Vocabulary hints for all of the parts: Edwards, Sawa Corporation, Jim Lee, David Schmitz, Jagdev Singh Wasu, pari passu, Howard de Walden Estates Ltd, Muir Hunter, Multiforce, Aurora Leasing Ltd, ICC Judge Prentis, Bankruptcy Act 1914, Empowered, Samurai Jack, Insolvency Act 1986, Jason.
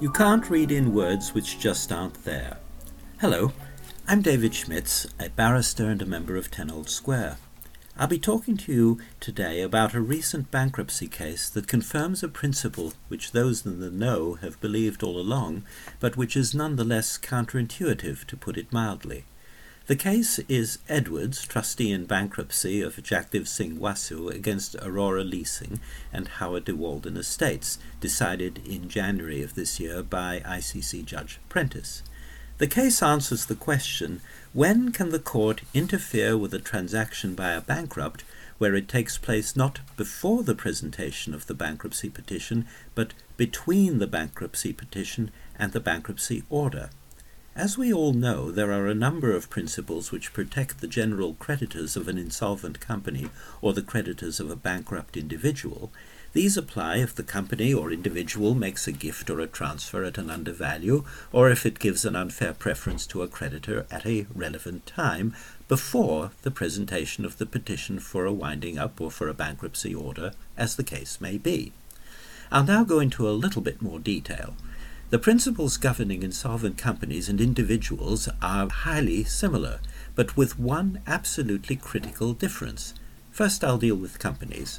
You can't read in words which just aren't there. Hello, I'm David Schmitz, a barrister and a member of 10 Old Square. I'll be talking to you today about a recent bankruptcy case that confirms a principle which those in the know have believed all along, but which is nonetheless counterintuitive, to put it mildly. The case is Edwards, trustee in bankruptcy of Jagdev Singh Wasu against Aurora Leasing and Howard de Walden Estates, decided in January of this year by ICC Judge Prentis. The case answers the question, when can the court interfere with a transaction by a bankrupt where it takes place not before the presentation of the bankruptcy petition, but between the bankruptcy petition and the bankruptcy order? As we all know, there are a number of principles which protect the general creditors of an insolvent company or the creditors of a bankrupt individual. These apply if the company or individual makes a gift or a transfer at an undervalue, or if it gives an unfair preference to a creditor at a relevant time before the presentation of the petition for a winding up or for a bankruptcy order, as the case may be. I'll now go into a little bit more detail. The principles governing insolvent companies and individuals are highly similar, but with one absolutely critical difference. First, I'll deal with companies.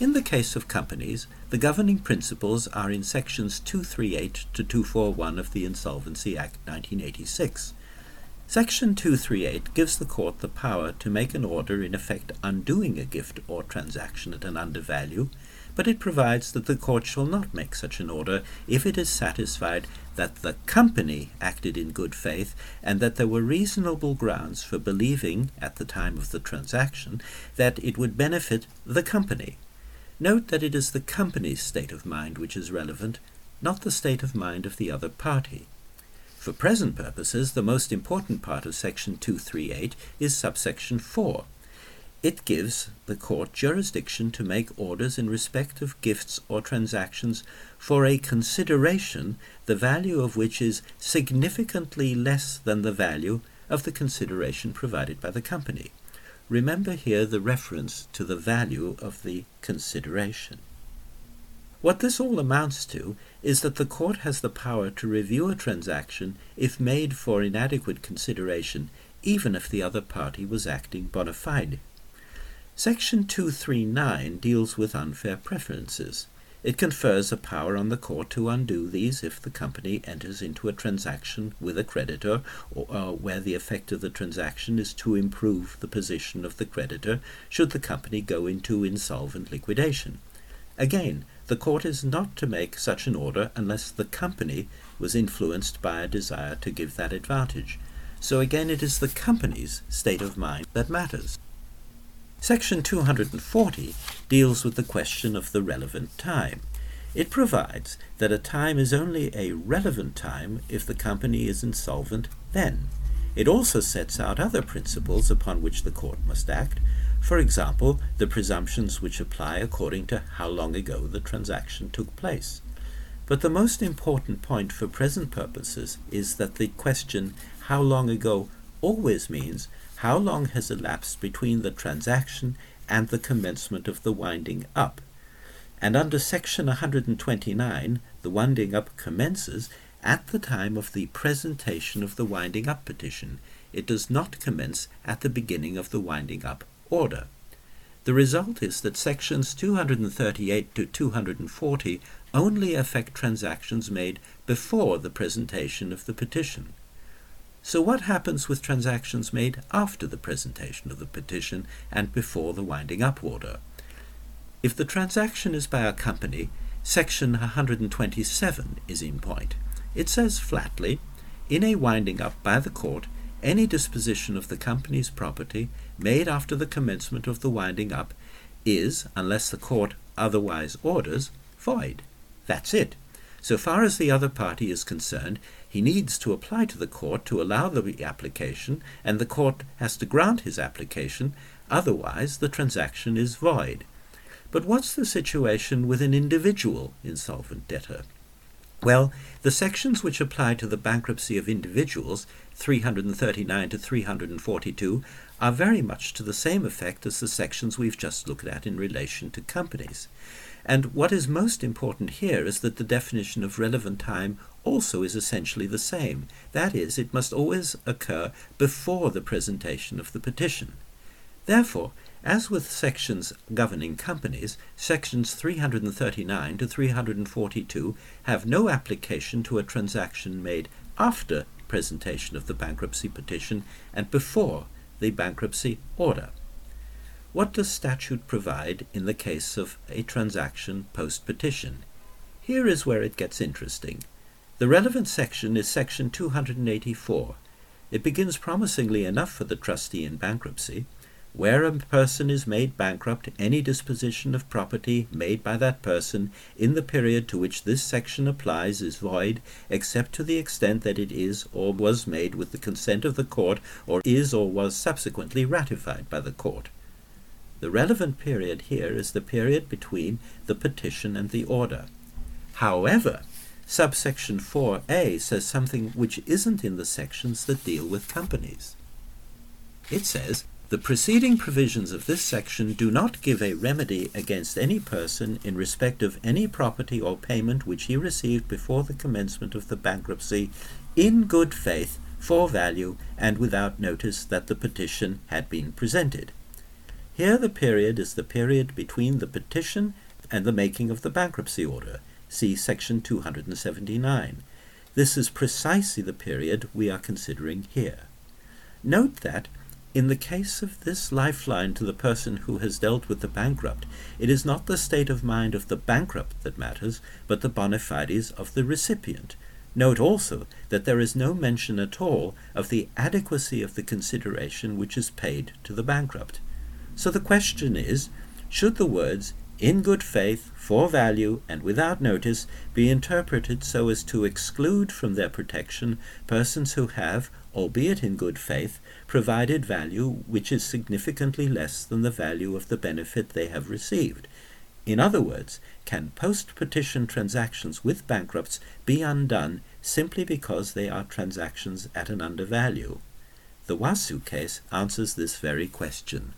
In the case of companies, the governing principles are in sections 238 to 241 of the Insolvency Act 1986. Section 238 gives the court the power to make an order in effect undoing a gift or transaction at an undervalue, but it provides that the court shall not make such an order if it is satisfied that the company acted in good faith and that there were reasonable grounds for believing, at the time of the transaction, that it would benefit the company. Note that it is the company's state of mind which is relevant, not the state of mind of the other party. For present purposes, the most important part of Section 238 is subsection 4. It gives the court jurisdiction to make orders in respect of gifts or transactions for a consideration, the value of which is significantly less than the value of the consideration provided by the company. Remember here the reference to the value of the consideration. What this all amounts to is that the court has the power to review a transaction if made for inadequate consideration, even if the other party was acting bona fide. Section 239 deals with unfair preferences. It confers a power on the court to undo these if the company enters into a transaction with a creditor or where the effect of the transaction is to improve the position of the creditor should the company go into insolvent liquidation. Again, the court is not to make such an order unless the company was influenced by a desire to give that advantage. So again, it is the company's state of mind that matters. Section 240 deals with the question of the relevant time. It provides that a time is only a relevant time if the company is insolvent then. It also sets out other principles upon which the court must act, for example, the presumptions which apply according to how long ago the transaction took place. But the most important point for present purposes is that the question, how long ago, always means how long has elapsed between the transaction and the commencement of the winding up. And under Section 129, the winding up commences at the time of the presentation of the winding up petition. It does not commence at the beginning of the winding up order. The result is that Sections 238 to 240 only affect transactions made before the presentation of the petition. So what happens with transactions made after the presentation of the petition and before the winding up order? If the transaction is by a company, Section 127 is in point. It says flatly, in a winding up by the court, any disposition of the company's property made after the commencement of the winding up is, unless the court otherwise orders, void. That's it. So far as the other party is concerned, he needs to apply to the court to allow the application, and the court has to grant his application, otherwise the transaction is void. But what's the situation with an individual insolvent debtor? Well, the sections which apply to the bankruptcy of individuals, 339 to 342, are very much to the same effect as the sections we've just looked at in relation to companies. And what is most important here is that the definition of relevant time also is essentially the same. That is, it must always occur before the presentation of the petition. Therefore, as with sections governing companies, sections 339 to 342 have no application to a transaction made after presentation of the bankruptcy petition and before the bankruptcy order. What does statute provide in the case of a transaction post-petition? Here is where it gets interesting. The relevant section is section 284. It begins promisingly enough for the trustee in bankruptcy. Where a person is made bankrupt, any disposition of property made by that person in the period to which this section applies is void, except to the extent that it is or was made with the consent of the court or is or was subsequently ratified by the court. The relevant period here is the period between the petition and the order. However, subsection 4A says something which isn't in the sections that deal with companies. It says, the preceding provisions of this section do not give a remedy against any person in respect of any property or payment which he received before the commencement of the bankruptcy in good faith, for value, and without notice that the petition had been presented. Here the period is the period between the petition and the making of the bankruptcy order, see section 279. This is precisely the period we are considering here. Note that, in the case of this lifeline to the person who has dealt with the bankrupt, it is not the state of mind of the bankrupt that matters, but the bona fides of the recipient. Note also that there is no mention at all of the adequacy of the consideration which is paid to the bankrupt. So the question is, should the words, in good faith, for value, and without notice, be interpreted so as to exclude from their protection persons who have, albeit in good faith, provided value which is significantly less than the value of the benefit they have received? In other words, can post-petition transactions with bankrupts be undone simply because they are transactions at an undervalue? The Wasu case answers this very question.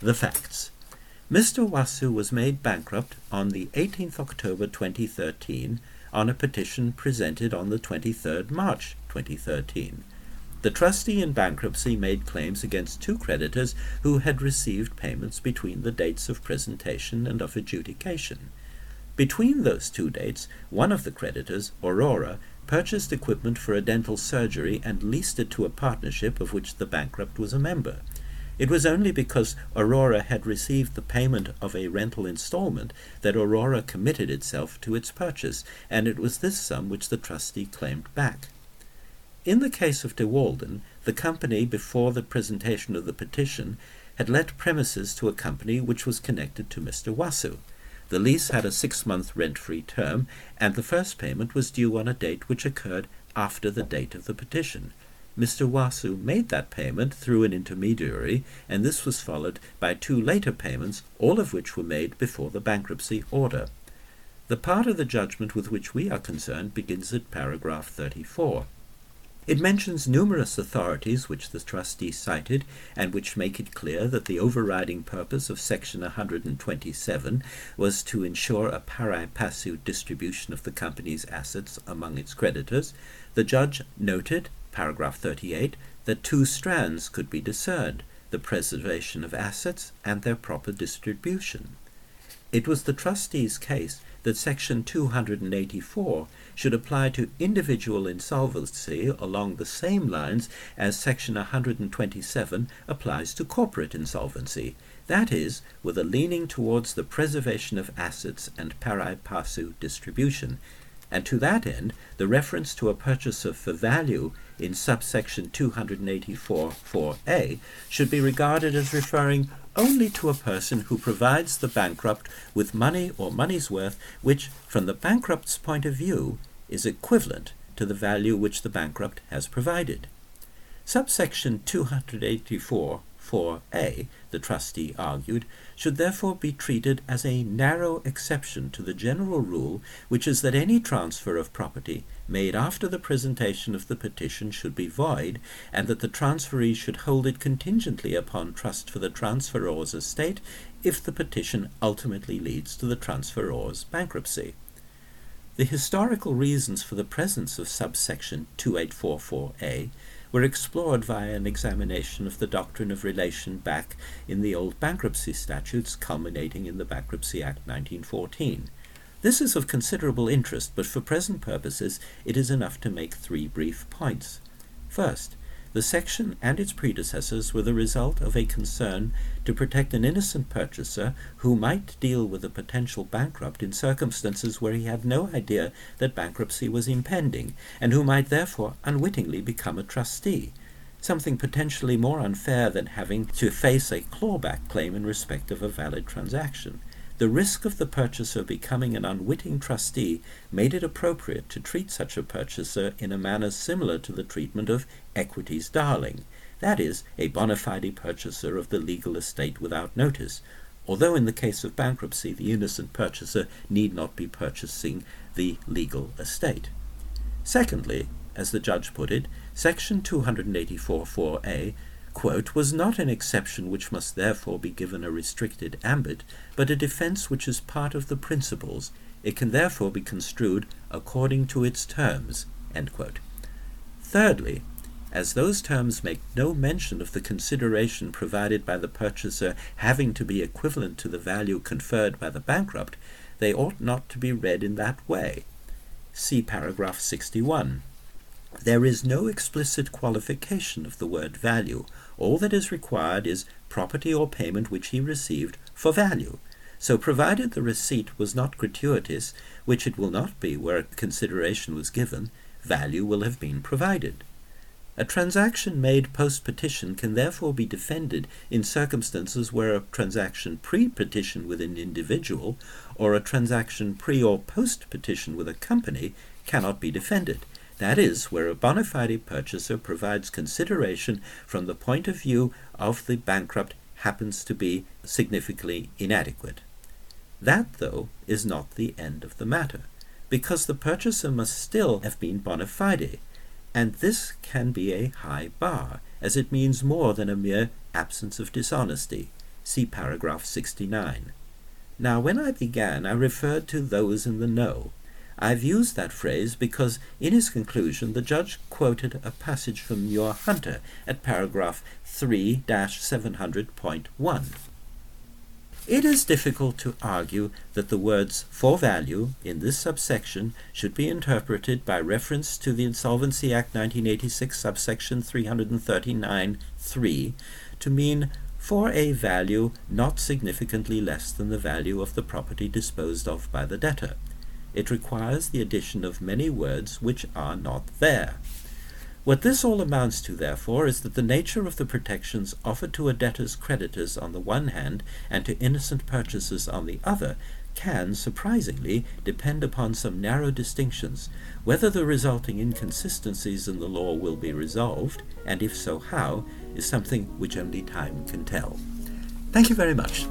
The facts. Mr. Wasu was made bankrupt on the 18th October 2013 on a petition presented on the 23rd March 2013. The trustee in bankruptcy made claims against two creditors who had received payments between the dates of presentation and of adjudication. Between those two dates, one of the creditors, Aurora, purchased equipment for a dental surgery and leased it to a partnership of which the bankrupt was a member. It was only because Aurora had received the payment of a rental installment that Aurora committed itself to its purchase, and it was this sum which the trustee claimed back. In the case of de Walden, the company, before the presentation of the petition, had let premises to a company which was connected to Mr. Wasu. The lease had a 6-month rent-free term, and the first payment was due on a date which occurred after the date of the petition. Mr. Wasu made that payment through an intermediary, and this was followed by two later payments, all of which were made before the bankruptcy order. The part of the judgment with which we are concerned begins at paragraph 34. It mentions numerous authorities which the trustee cited and which make it clear that the overriding purpose of section 127 was to ensure a pari passu distribution of the company's assets among its creditors. The judge noted, paragraph 38, that two strands could be discerned, the preservation of assets and their proper distribution. It was the trustee's case that section 284 should apply to individual insolvency along the same lines as section 127 applies to corporate insolvency, that is, with a leaning towards the preservation of assets and pari passu distribution, and to that end the reference to a purchaser for value in subsection 284(4a) should be regarded as referring only to a person who provides the bankrupt with money or money's worth which, from the bankrupt's point of view, is equivalent to the value which the bankrupt has provided. Subsection 284 4A, the trustee argued, should therefore be treated as a narrow exception to the general rule, which is that any transfer of property made after the presentation of the petition should be void, and that the transferee should hold it contingently upon trust for the transferor's estate if the petition ultimately leads to the transferor's bankruptcy. The historical reasons for the presence of subsection 2844A were explored via an examination of the doctrine of relation back in the old bankruptcy statutes, culminating in the Bankruptcy Act 1914. This is of considerable interest, but for present purposes it is enough to make three brief points. First, the section and its predecessors were the result of a concern to protect an innocent purchaser who might deal with a potential bankrupt in circumstances where he had no idea that bankruptcy was impending, and who might therefore unwittingly become a trustee, something potentially more unfair than having to face a clawback claim in respect of a valid transaction. The risk of the purchaser becoming an unwitting trustee made it appropriate to treat such a purchaser in a manner similar to the treatment of equities darling, that is, a bona fide purchaser of the legal estate without notice, although in the case of bankruptcy the innocent purchaser need not be purchasing the legal estate. Secondly, as the judge put it, section 284(4)(a), quote, was not an exception which must therefore be given a restricted ambit, but a defence which is part of the principles. It can therefore be construed according to its terms, end quote. Thirdly, as those terms make no mention of the consideration provided by the purchaser having to be equivalent to the value conferred by the bankrupt, they ought not to be read in that way. See paragraph 61. There is no explicit qualification of the word value. All that is required is property or payment which he received for value. So provided the receipt was not gratuitous, which it will not be where consideration was given, value will have been provided. A transaction made post-petition can therefore be defended in circumstances where a transaction pre-petition with an individual or a transaction pre- or post-petition with a company cannot be defended. That is, where a bona fide purchaser provides consideration from the point of view of the bankrupt happens to be significantly inadequate. That, though, is not the end of the matter, because the purchaser must still have been bona fide, and this can be a high bar, as it means more than a mere absence of dishonesty. See paragraph 69. Now, when I began, I referred to those in the know. I've used that phrase because in his conclusion the judge quoted a passage from Muir Hunter at paragraph 3-700.1. It is difficult to argue that the words for value in this subsection should be interpreted by reference to the Insolvency Act 1986 subsection 339(3) to mean for a value not significantly less than the value of the property disposed of by the debtor. It requires the addition of many words which are not there. What this all amounts to, therefore, is that the nature of the protections offered to a debtor's creditors on the one hand and to innocent purchasers on the other can, surprisingly, depend upon some narrow distinctions, whether the resulting inconsistencies in the law will be resolved, and if so how, is something which only time can tell. Thank you very much.